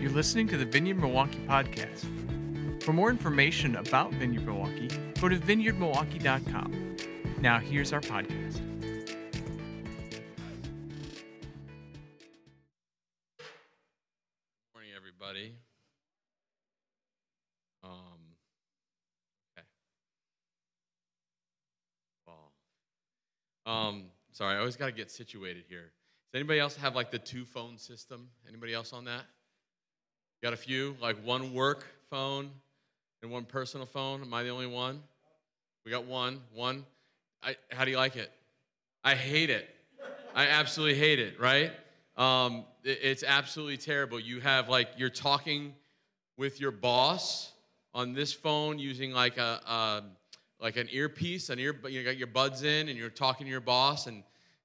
You're listening to the Vineyard Milwaukee podcast. For more information about Vineyard Milwaukee, go to vineyardmilwaukee.com. Now here's our podcast. Good morning, everybody. Sorry, I always got to get situated here. Does anybody else have like the two-phone system? Anybody else on that? Got a few? Like one work phone and one personal phone? Am I the only one? We got one. How do you like it? I hate it. I absolutely hate it, right? It's absolutely terrible. You have like, you're talking with your boss on this phone using like an earpiece, you got your buds in and you're talking to your boss and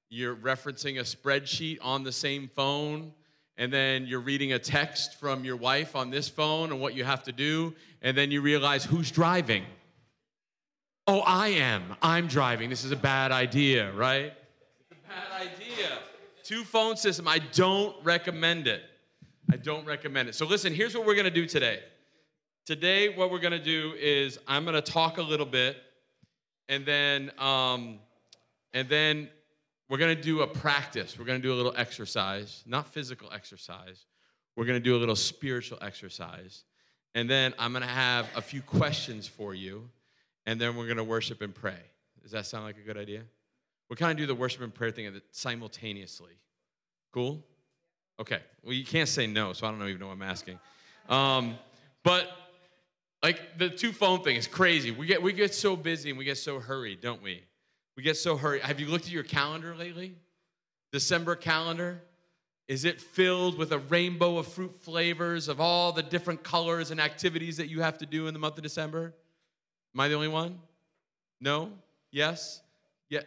you're referencing a spreadsheet on the same phone, and then you're reading a text from your wife on this phone and what you have to do, and then you realize, who's driving? Oh, I'm driving. This is a bad idea, right? It's a bad idea. Two-phone system, I don't recommend it. So listen, here's what we're going to do today. Today, what we're going to do is I'm going to talk a little bit, and then we're going to do a practice. We're going to do a little exercise, not physical exercise. We're going to do a little spiritual exercise, and then I'm going to have a few questions for you, and then we're going to worship and pray. Does that sound like a good idea? We'll kind of do the worship and prayer thing simultaneously. Cool? Okay. Well, you can't say no, so I don't even know what I'm asking. But like the two-phone thing is crazy. We get so busy and we get so hurried, don't we? We get so hurried. Have you looked at your calendar lately? December calendar? Is it filled with a rainbow of fruit flavors of all the different colors and activities that you have to do in the month of December? Am I the only one? No? Yes? Yeah.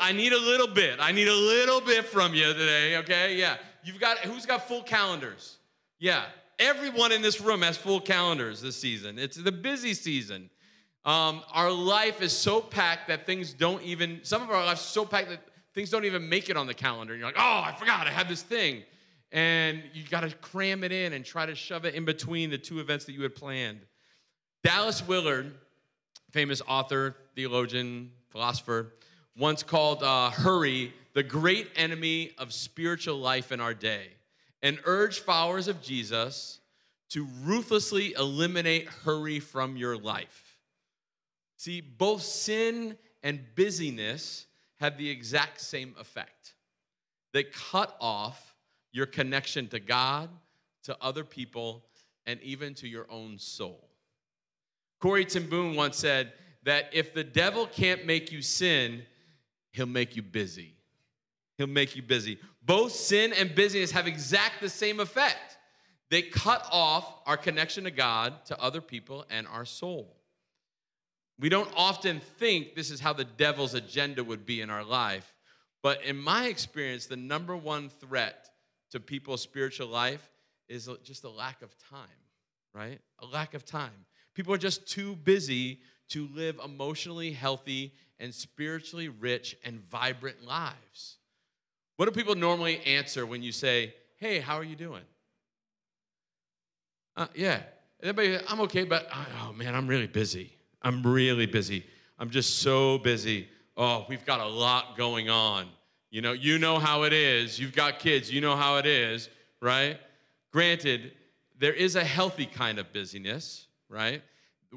I need a little bit from you today, okay? Yeah. Who's got full calendars? Yeah. Everyone in this room has full calendars this season. It's the busy season. Our life is so packed that some of our lives are so packed that things don't even make it on the calendar. And you're like, oh, I forgot I had this thing. And you got to cram it in and try to shove it in between the two events that you had planned. Dallas Willard, famous author, theologian, philosopher, once called hurry the great enemy of spiritual life in our day, and urge followers of Jesus to ruthlessly eliminate hurry from your life. See, both sin and busyness have the exact same effect. They cut off your connection to God, to other people, and even to your own soul. Corrie Ten Boom once said that if the devil can't make you sin, he'll make you busy. He'll make you busy. Both sin and busyness have exact the same effect. They cut off our connection to God, to other people, and our soul. We don't often think this is how the devil's agenda would be in our life, but in my experience, the number one threat to people's spiritual life is just a lack of time, right? A lack of time. People are just too busy to live emotionally healthy and spiritually rich and vibrant lives. What do people normally answer when you say, hey, how are you doing? Yeah. Everybody, I'm okay, but oh, man, I'm really busy. I'm just so busy. Oh, we've got a lot going on. You know how it is. You've got kids. You know how it is, right? Granted, there is a healthy kind of busyness, right,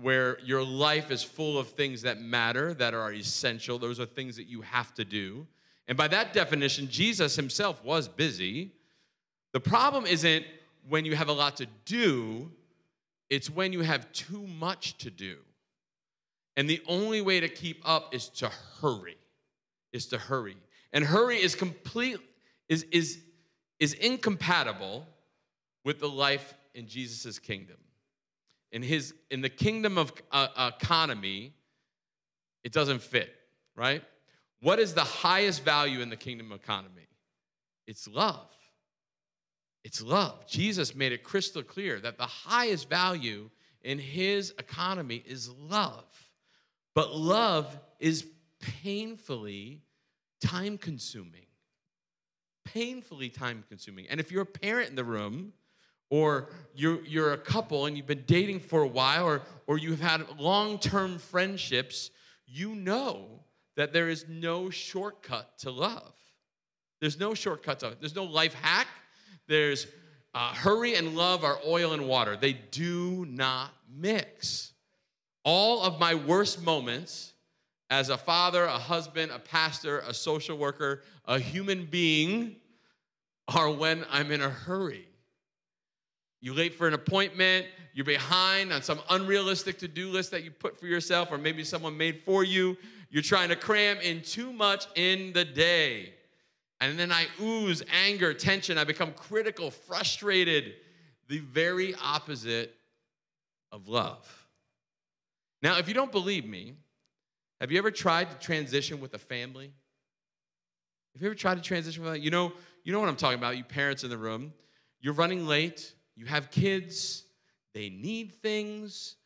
where your life is full of things that matter, that are essential. Those are things that you have to do. And by that definition, Jesus himself was busy. The problem isn't when you have a lot to do, it's when you have too much to do. And the only way to keep up is to hurry, And hurry is incompatible with the life in Jesus' kingdom. In the kingdom of economy, it doesn't fit, right? What is the highest value in the kingdom economy? It's love. Jesus made it crystal clear that the highest value in his economy is love. But love is painfully time-consuming. And if you're a parent in the room, Or you're a couple and you've been dating for a while, or you've had long-term friendships, you know that there is no shortcut to love. There's no shortcut to it. There's no life hack. There's hurry and love are oil and water. They do not mix. All of my worst moments as a father, a husband, a pastor, a social worker, a human being are when I'm in a hurry. You're late for an appointment. You're behind on some unrealistic to-do list that you put for yourself or maybe someone made for you. You're trying to cram in too much in the day. And then I ooze anger, tension. I become critical, frustrated, the very opposite of love. Now, if you don't believe me, have you ever tried to transition with a family? Have you ever tried to transition with a family? You know what I'm talking about, you parents in the room. You're running late. You have kids. They need things.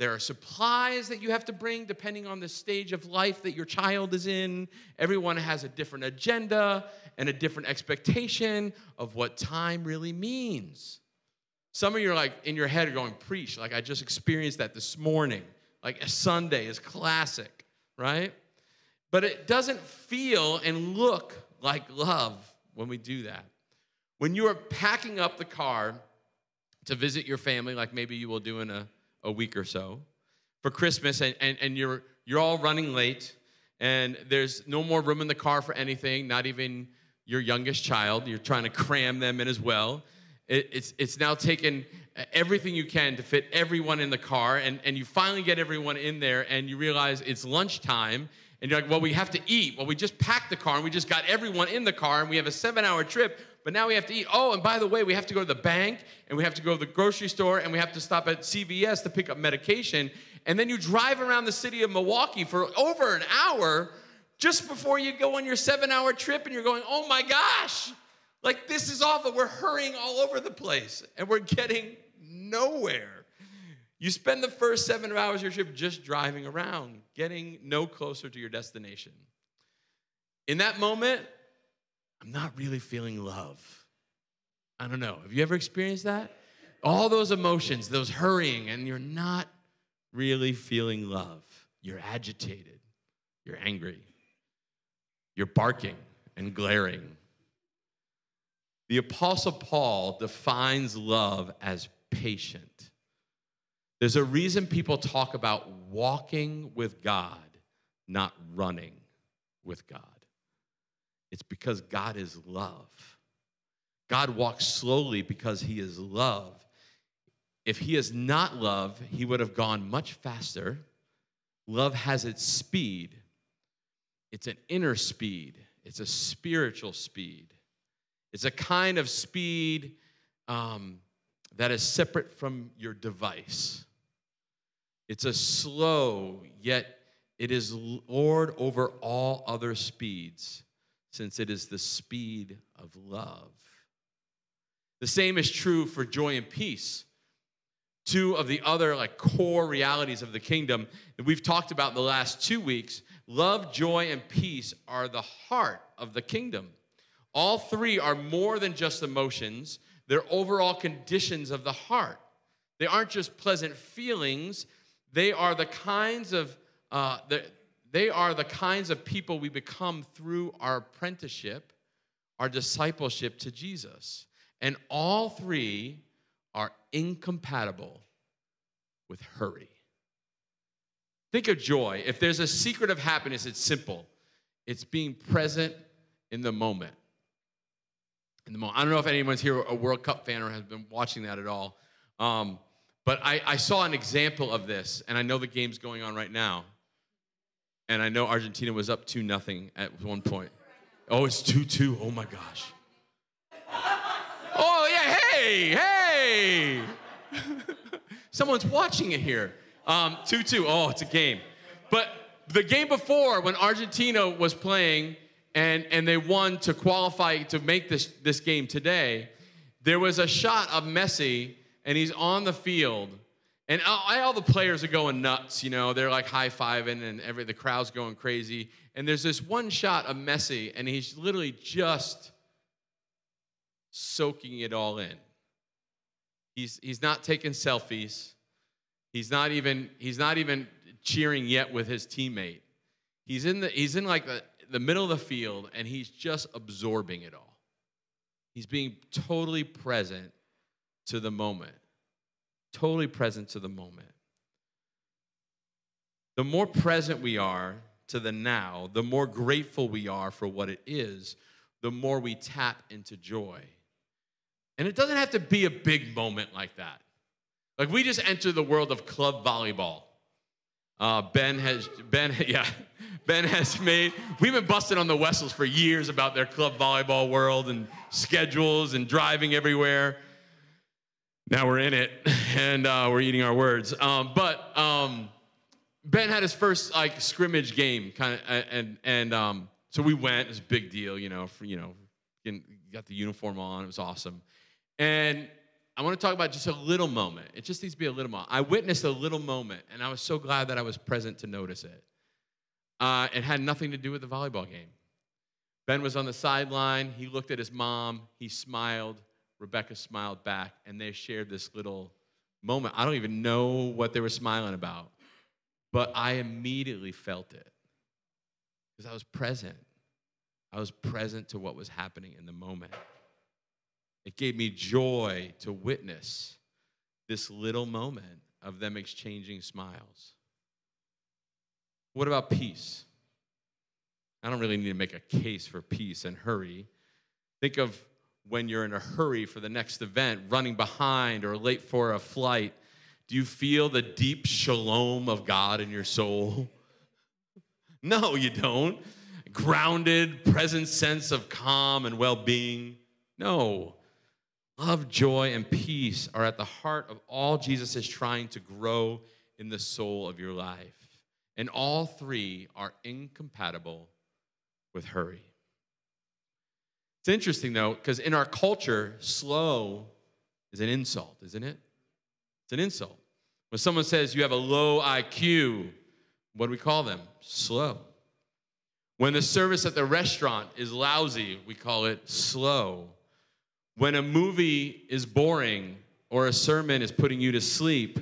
There are supplies that you have to bring depending on the stage of life that your child is in. Everyone has a different agenda and a different expectation of what time really means. Some of you are like in your head going, preach. Like I just experienced that this morning. Like a Sunday is classic, right? But it doesn't feel and look like love when we do that. When you are packing up the car to visit your family, like maybe you will do in a week or so for Christmas, and you're all running late, and there's no more room in the car for anything, not even your youngest child. You're trying to cram them in as well. It's now taken everything you can to fit everyone in the car, and you finally get everyone in there, and you realize it's lunchtime, and you're like, well, we have to eat. Well, we just packed the car, and we just got everyone in the car, and we have a 7-hour trip. But now we have to eat. Oh, and by the way, we have to go to the bank, and we have to go to the grocery store, and we have to stop at CVS to pick up medication. And then you drive around the city of Milwaukee for over an hour just before you go on your 7-hour trip, and you're going, oh, my gosh, like this is awful. We're hurrying all over the place, and we're getting nowhere. You spend the first 7 hours of your trip just driving around, getting no closer to your destination. In that moment, I'm not really feeling love. I don't know. Have you ever experienced that? All those emotions, those hurrying, and you're not really feeling love. You're agitated. You're angry. You're barking and glaring. The Apostle Paul defines love as patient. There's a reason people talk about walking with God, not running with God. It's because God is love. God walks slowly because he is love. If he is not love, he would have gone much faster. Love has its speed. It's an inner speed. It's a spiritual speed. It's a kind of speed that is separate from your device. It's a slow, yet it is Lord over all other speeds, since it is the speed of love. The same is true for joy and peace, two of the other core realities of the kingdom that we've talked about the last 2 weeks. Love, joy, and peace are the heart of the kingdom. All three are more than just emotions. They're overall conditions of the heart. They aren't just pleasant feelings. They are the kinds of... They are the kinds of people we become through our apprenticeship, our discipleship to Jesus. And all three are incompatible with hurry. Think of joy. If there's a secret of happiness, it's simple. It's being present in the moment. I don't know if anyone's here a World Cup fan or has been watching that at all. But I saw an example of this, and I know the game's going on right now. And I know Argentina was up 2-0 at one point. Oh, it's 2-2. Oh, my gosh. Oh, yeah. Hey. Someone's watching it here. 2-2. Oh, it's a game. But the game before, when Argentina was playing and they won to qualify to make this game today, there was a shot of Messi, and he's on the field. And all the players are going nuts, They're like high-fiving, and the crowd's going crazy. And there's this one shot of Messi, and he's literally just soaking it all in. He's not taking selfies. He's not even cheering yet with his teammate. He's in the middle of the field, and he's just absorbing it all. He's being totally present to the moment. Totally present to the moment. The more present we are to the now, the more grateful we are for what it is, the more we tap into joy. And it doesn't have to be a big moment like that. Like, we just entered the world of club volleyball. Ben has made, we've been busted on the Wessels for years about their club volleyball world and schedules and driving everywhere. Now we're in it, and we're eating our words. Ben had his first scrimmage game, kind of, and so we went. It was a big deal, got the uniform on. It was awesome. And I want to talk about just a little moment. It just needs to be a little moment. I witnessed a little moment, and I was so glad that I was present to notice it. It had nothing to do with the volleyball game. Ben was on the sideline. He looked at his mom. He smiled. Rebecca smiled back, and they shared this little moment. I don't even know what they were smiling about, but I immediately felt it because I was present. I was present to what was happening in the moment. It gave me joy to witness this little moment of them exchanging smiles. What about peace? I don't really need to make a case for peace and hurry. Think of when you're in a hurry for the next event, running behind or late for a flight. Do you feel the deep shalom of God in your soul? No, you don't. Grounded, present sense of calm and well-being? No. Love, joy, and peace are at the heart of all Jesus is trying to grow in the soul of your life. And all three are incompatible with hurry. It's interesting, though, because in our culture, slow is an insult, isn't it? It's an insult. When someone says you have a low IQ, what do we call them? Slow. When the service at the restaurant is lousy, we call it slow. When a movie is boring or a sermon is putting you to sleep,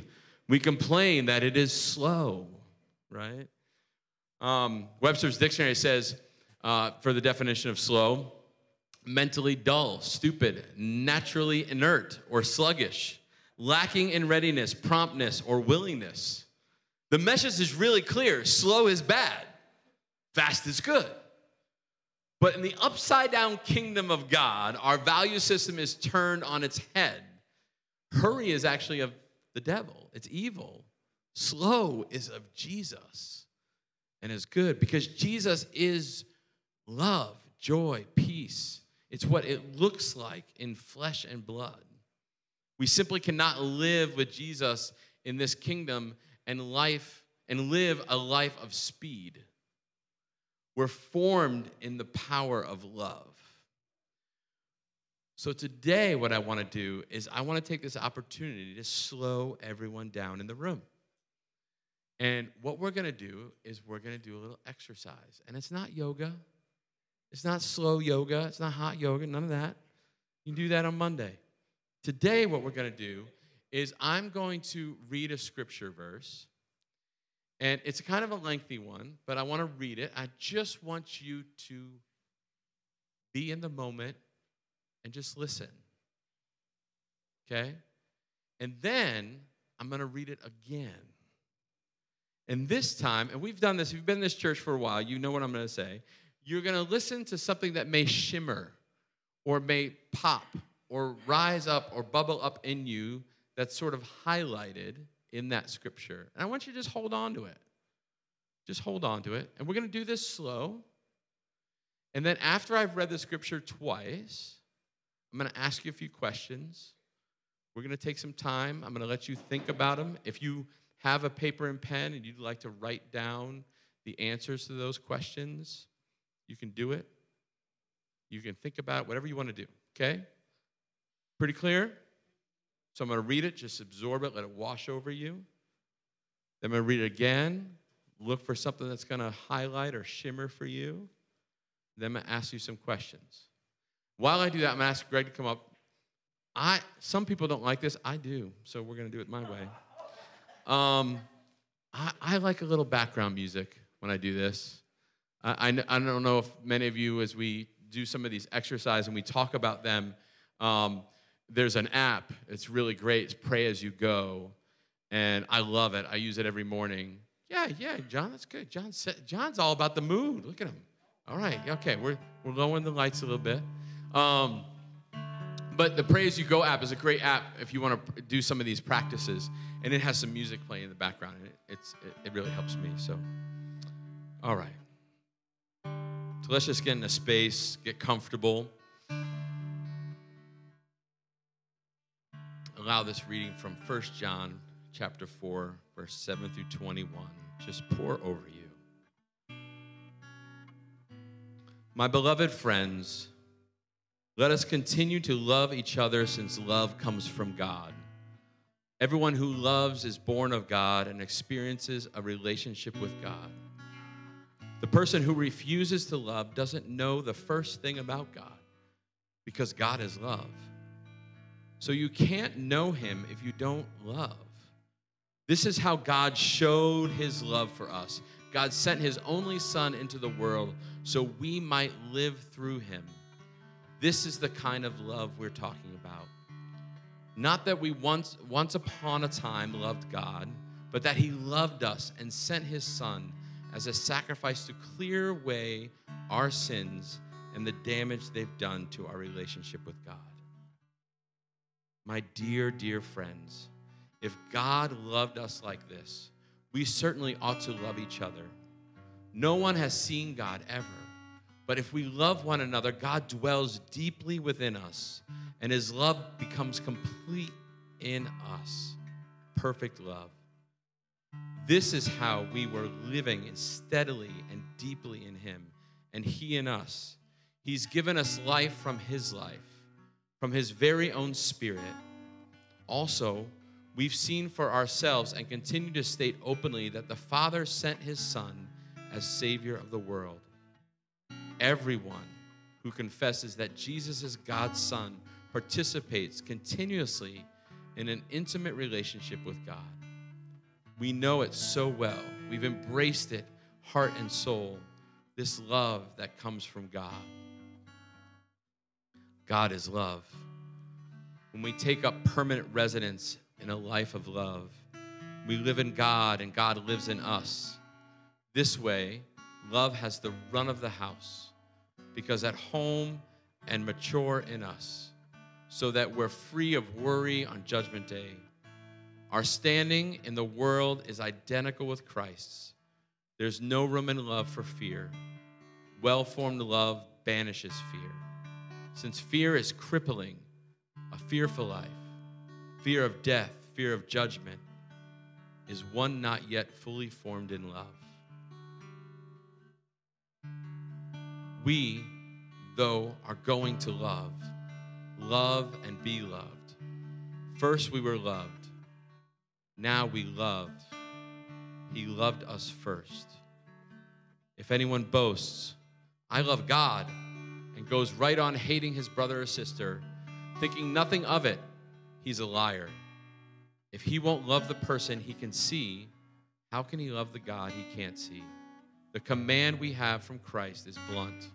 we complain that it is slow, right? Webster's dictionary says, for the definition of slow, mentally dull, stupid, naturally inert or sluggish, lacking in readiness, promptness, or willingness. The message is really clear. Slow is bad. Fast is good. But in the upside-down kingdom of God, our value system is turned on its head. Hurry is actually of the devil. It's evil. Slow is of Jesus and is good because Jesus is love, joy, peace. It's what it looks like in flesh and blood. We simply cannot live with Jesus in this kingdom and live a life of speed. We're formed in the power of love. So today what I want to do is I want to take this opportunity to slow everyone down in the room. And what we're going to do is we're going to do a little exercise. And it's not yoga. It's not slow yoga. It's not hot yoga. None of that. You can do that on Monday. Today what we're going to do is I'm going to read a scripture verse. And it's kind of a lengthy one, but I want to read it. I just want you to be in the moment and just listen, okay? And then I'm going to read it again. And this time, and we've done this, if you've been in this church for a while, you know what I'm going to say. You're going to listen to something that may shimmer or may pop or rise up or bubble up in you that's sort of highlighted in that scripture. And I want you to just hold on to it. Just hold on to it. And we're going to do this slow. And then after I've read the scripture twice, I'm going to ask you a few questions. We're going to take some time. I'm going to let you think about them. If you have a paper and pen and you'd like to write down the answers to those questions, you can do it. You can think about it, whatever you want to do, okay? Pretty clear? So I'm going to read it, just absorb it, let it wash over you. Then I'm going to read it again. Look for something that's going to highlight or shimmer for you. Then I'm going to ask you some questions. While I do that, I'm going to ask Greg to come up. Some people don't like this. I do, so we're going to do it my way. I like a little background music when I do this. I don't know if many of you, as we do some of these exercises and we talk about them, there's an app. It's really great. It's Pray as You Go, and I love it. I use it every morning. Yeah, John, that's good. John's all about the mood. Look at him. All right, okay, we're lowering the lights a little bit. But the Pray As You Go app is a great app if you want to do some of these practices, and it has some music playing in the background, and it really helps me. So, all right. So let's just get in a space, get comfortable. Allow this reading from 1 John chapter 4, verse 7 through 21. Just pour over you. My beloved friends, let us continue to love each other since love comes from God. Everyone who loves is born of God and experiences a relationship with God. The person who refuses to love doesn't know the first thing about God, because God is love. So you can't know him if you don't love. This is how God showed his love for us. God sent his only Son into the world so we might live through him. This is the kind of love we're talking about. Not that we once upon a time loved God, but that he loved us and sent his Son as a sacrifice to clear away our sins and the damage they've done to our relationship with God. My dear, dear friends, if God loved us like this, we certainly ought to love each other. No one has seen God ever, but if we love one another, God dwells deeply within us, and his love becomes complete in us, perfect love. This is how we were living steadily and deeply in him, and he in us. He's given us life, from his very own Spirit. Also, we've seen for ourselves and continue to state openly that the Father sent his Son as Savior of the world. Everyone who confesses that Jesus is God's Son participates continuously in an intimate relationship with God. We know it so well. We've embraced it, heart and soul, this love that comes from God. God is love. When we take up permanent residence in a life of love, we live in God and God lives in us. This way, love has the run of the house, because at home and mature in us, so that we're free of worry on Judgment Day. Our standing in the world is identical with Christ's. There's no room in love for fear. Well-formed love banishes fear. Since fear is crippling, a fearful life, fear of death, fear of judgment, is one not yet fully formed in love. We, though, are going to love and be loved. First we were loved. Now we love. He loved us first. If anyone boasts, I love God, and goes right on hating his brother or sister, thinking nothing of it, he's a liar. If he won't love the person he can see, how can he love the God he can't see? The command we have from Christ is blunt.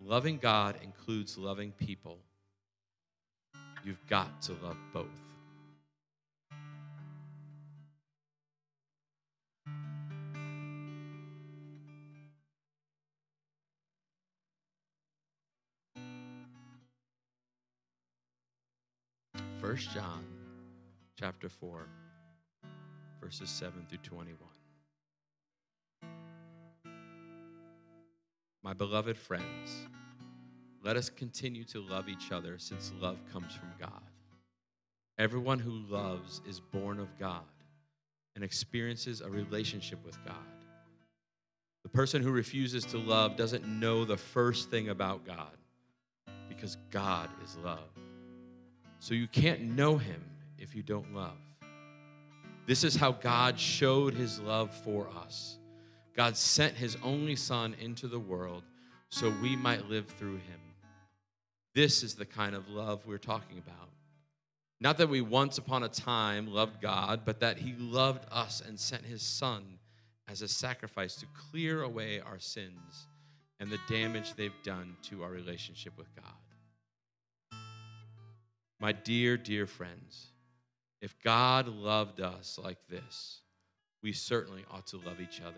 Loving God includes loving people. You've got to love both. First John chapter 4, verses 7 through 21. My beloved friends, let us continue to love each other since love comes from God. Everyone who loves is born of God and experiences a relationship with God. The person who refuses to love doesn't know the first thing about God, because God is love. So you can't know him if you don't love. This is how God showed his love for us. God sent his only Son into the world so we might live through him. This is the kind of love we're talking about. Not that we once upon a time loved God, but that he loved us and sent his son as a sacrifice to clear away our sins and the damage they've done to our relationship with God. My dear, dear friends, if God loved us like this, we certainly ought to love each other.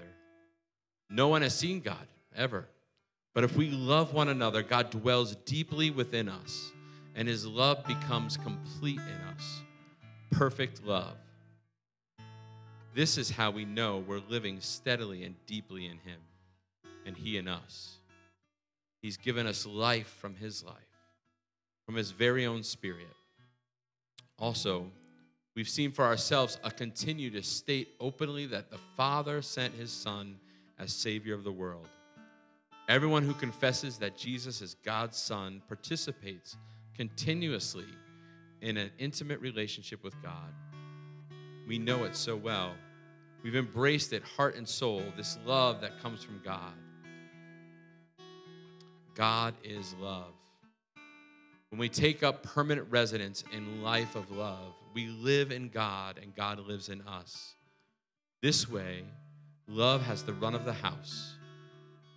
No one has seen God, ever. But if we love one another, God dwells deeply within us, and his love becomes complete in us. Perfect love. This is how we know we're living steadily and deeply in him, and he in us. He's given us life, from his very own spirit. Also, we've seen for ourselves a continue to state openly that the Father sent his Son as Savior of the world. Everyone who confesses that Jesus is God's Son participates continuously in an intimate relationship with God. We know it so well. We've embraced it heart and soul, this love that comes from God. God is love. When we take up permanent residence in life of love, we live in God and God lives in us. This way, love has the run of the house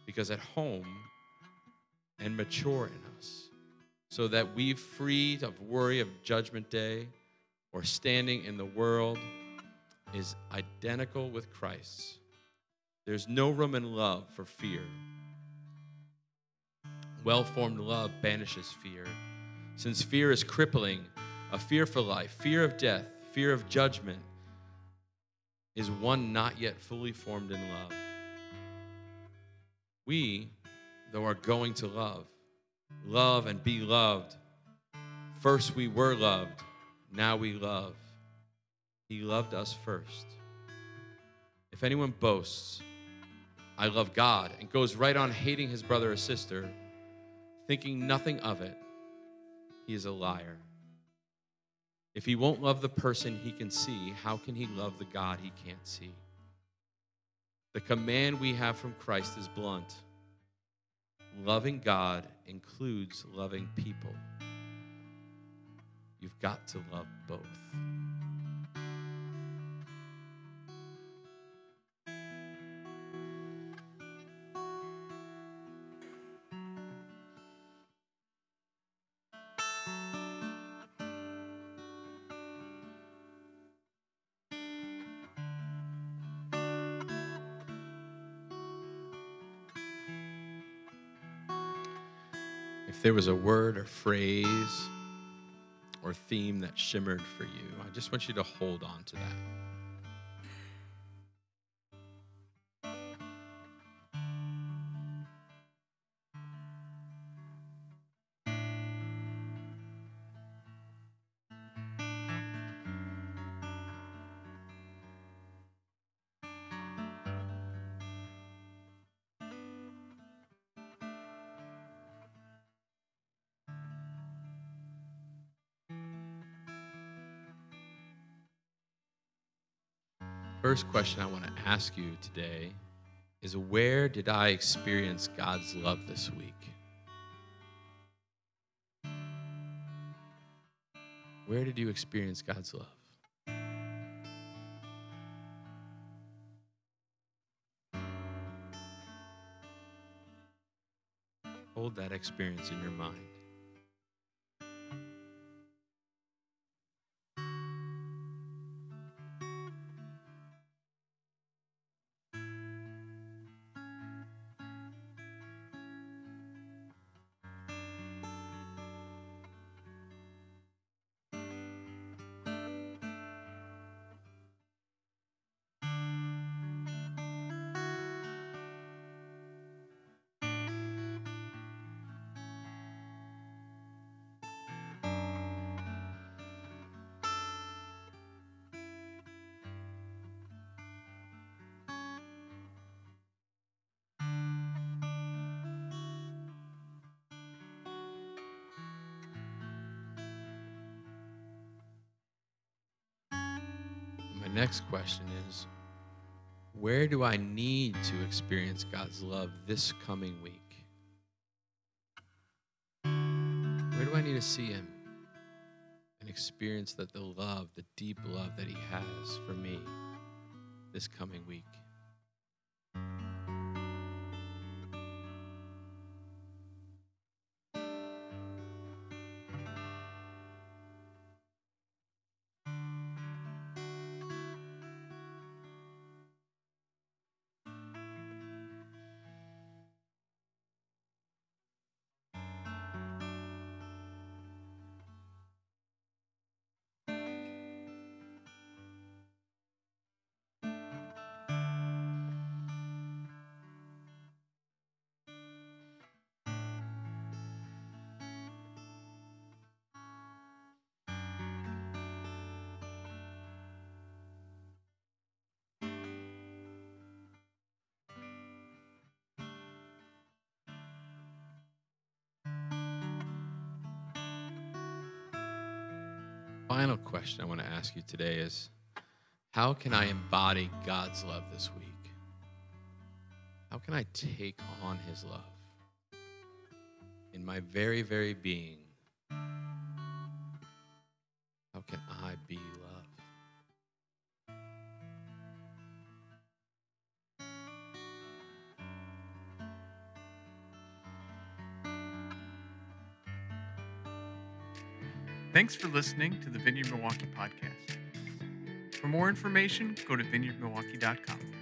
because at home and mature in us so that we're free of worry of judgment day or standing in the world is identical with Christ's. There's no room in love for fear. Well-formed love banishes fear. Since fear is crippling, a fear for life, fear of death, fear of judgment, is one not yet fully formed in love. We, though, are going to love and be loved. First we were loved, now we love. He loved us first. If anyone boasts, I love God, and goes right on hating his brother or sister, thinking nothing of it, he is a liar. If he won't love the person he can see, how can he love the God he can't see? The command we have from Christ is blunt. Loving God includes loving people. You've got to love both. If there was a word or phrase or theme that shimmered for you, I just want you to hold on to that. First question I want to ask you today is, where did I experience God's love this week? Where did you experience God's love? Hold that experience in your mind. Next question is, where do I need to experience God's love this coming week? Where do I need to see him and experience that the love, the deep love that he has for me this coming week. Final question I want to ask you today is, how can I embody God's love this week? How can I take on his love in my very, very being? How can I be loved? Thanks for listening to the Vineyard Milwaukee podcast. For more information, go to vineyardmilwaukee.com.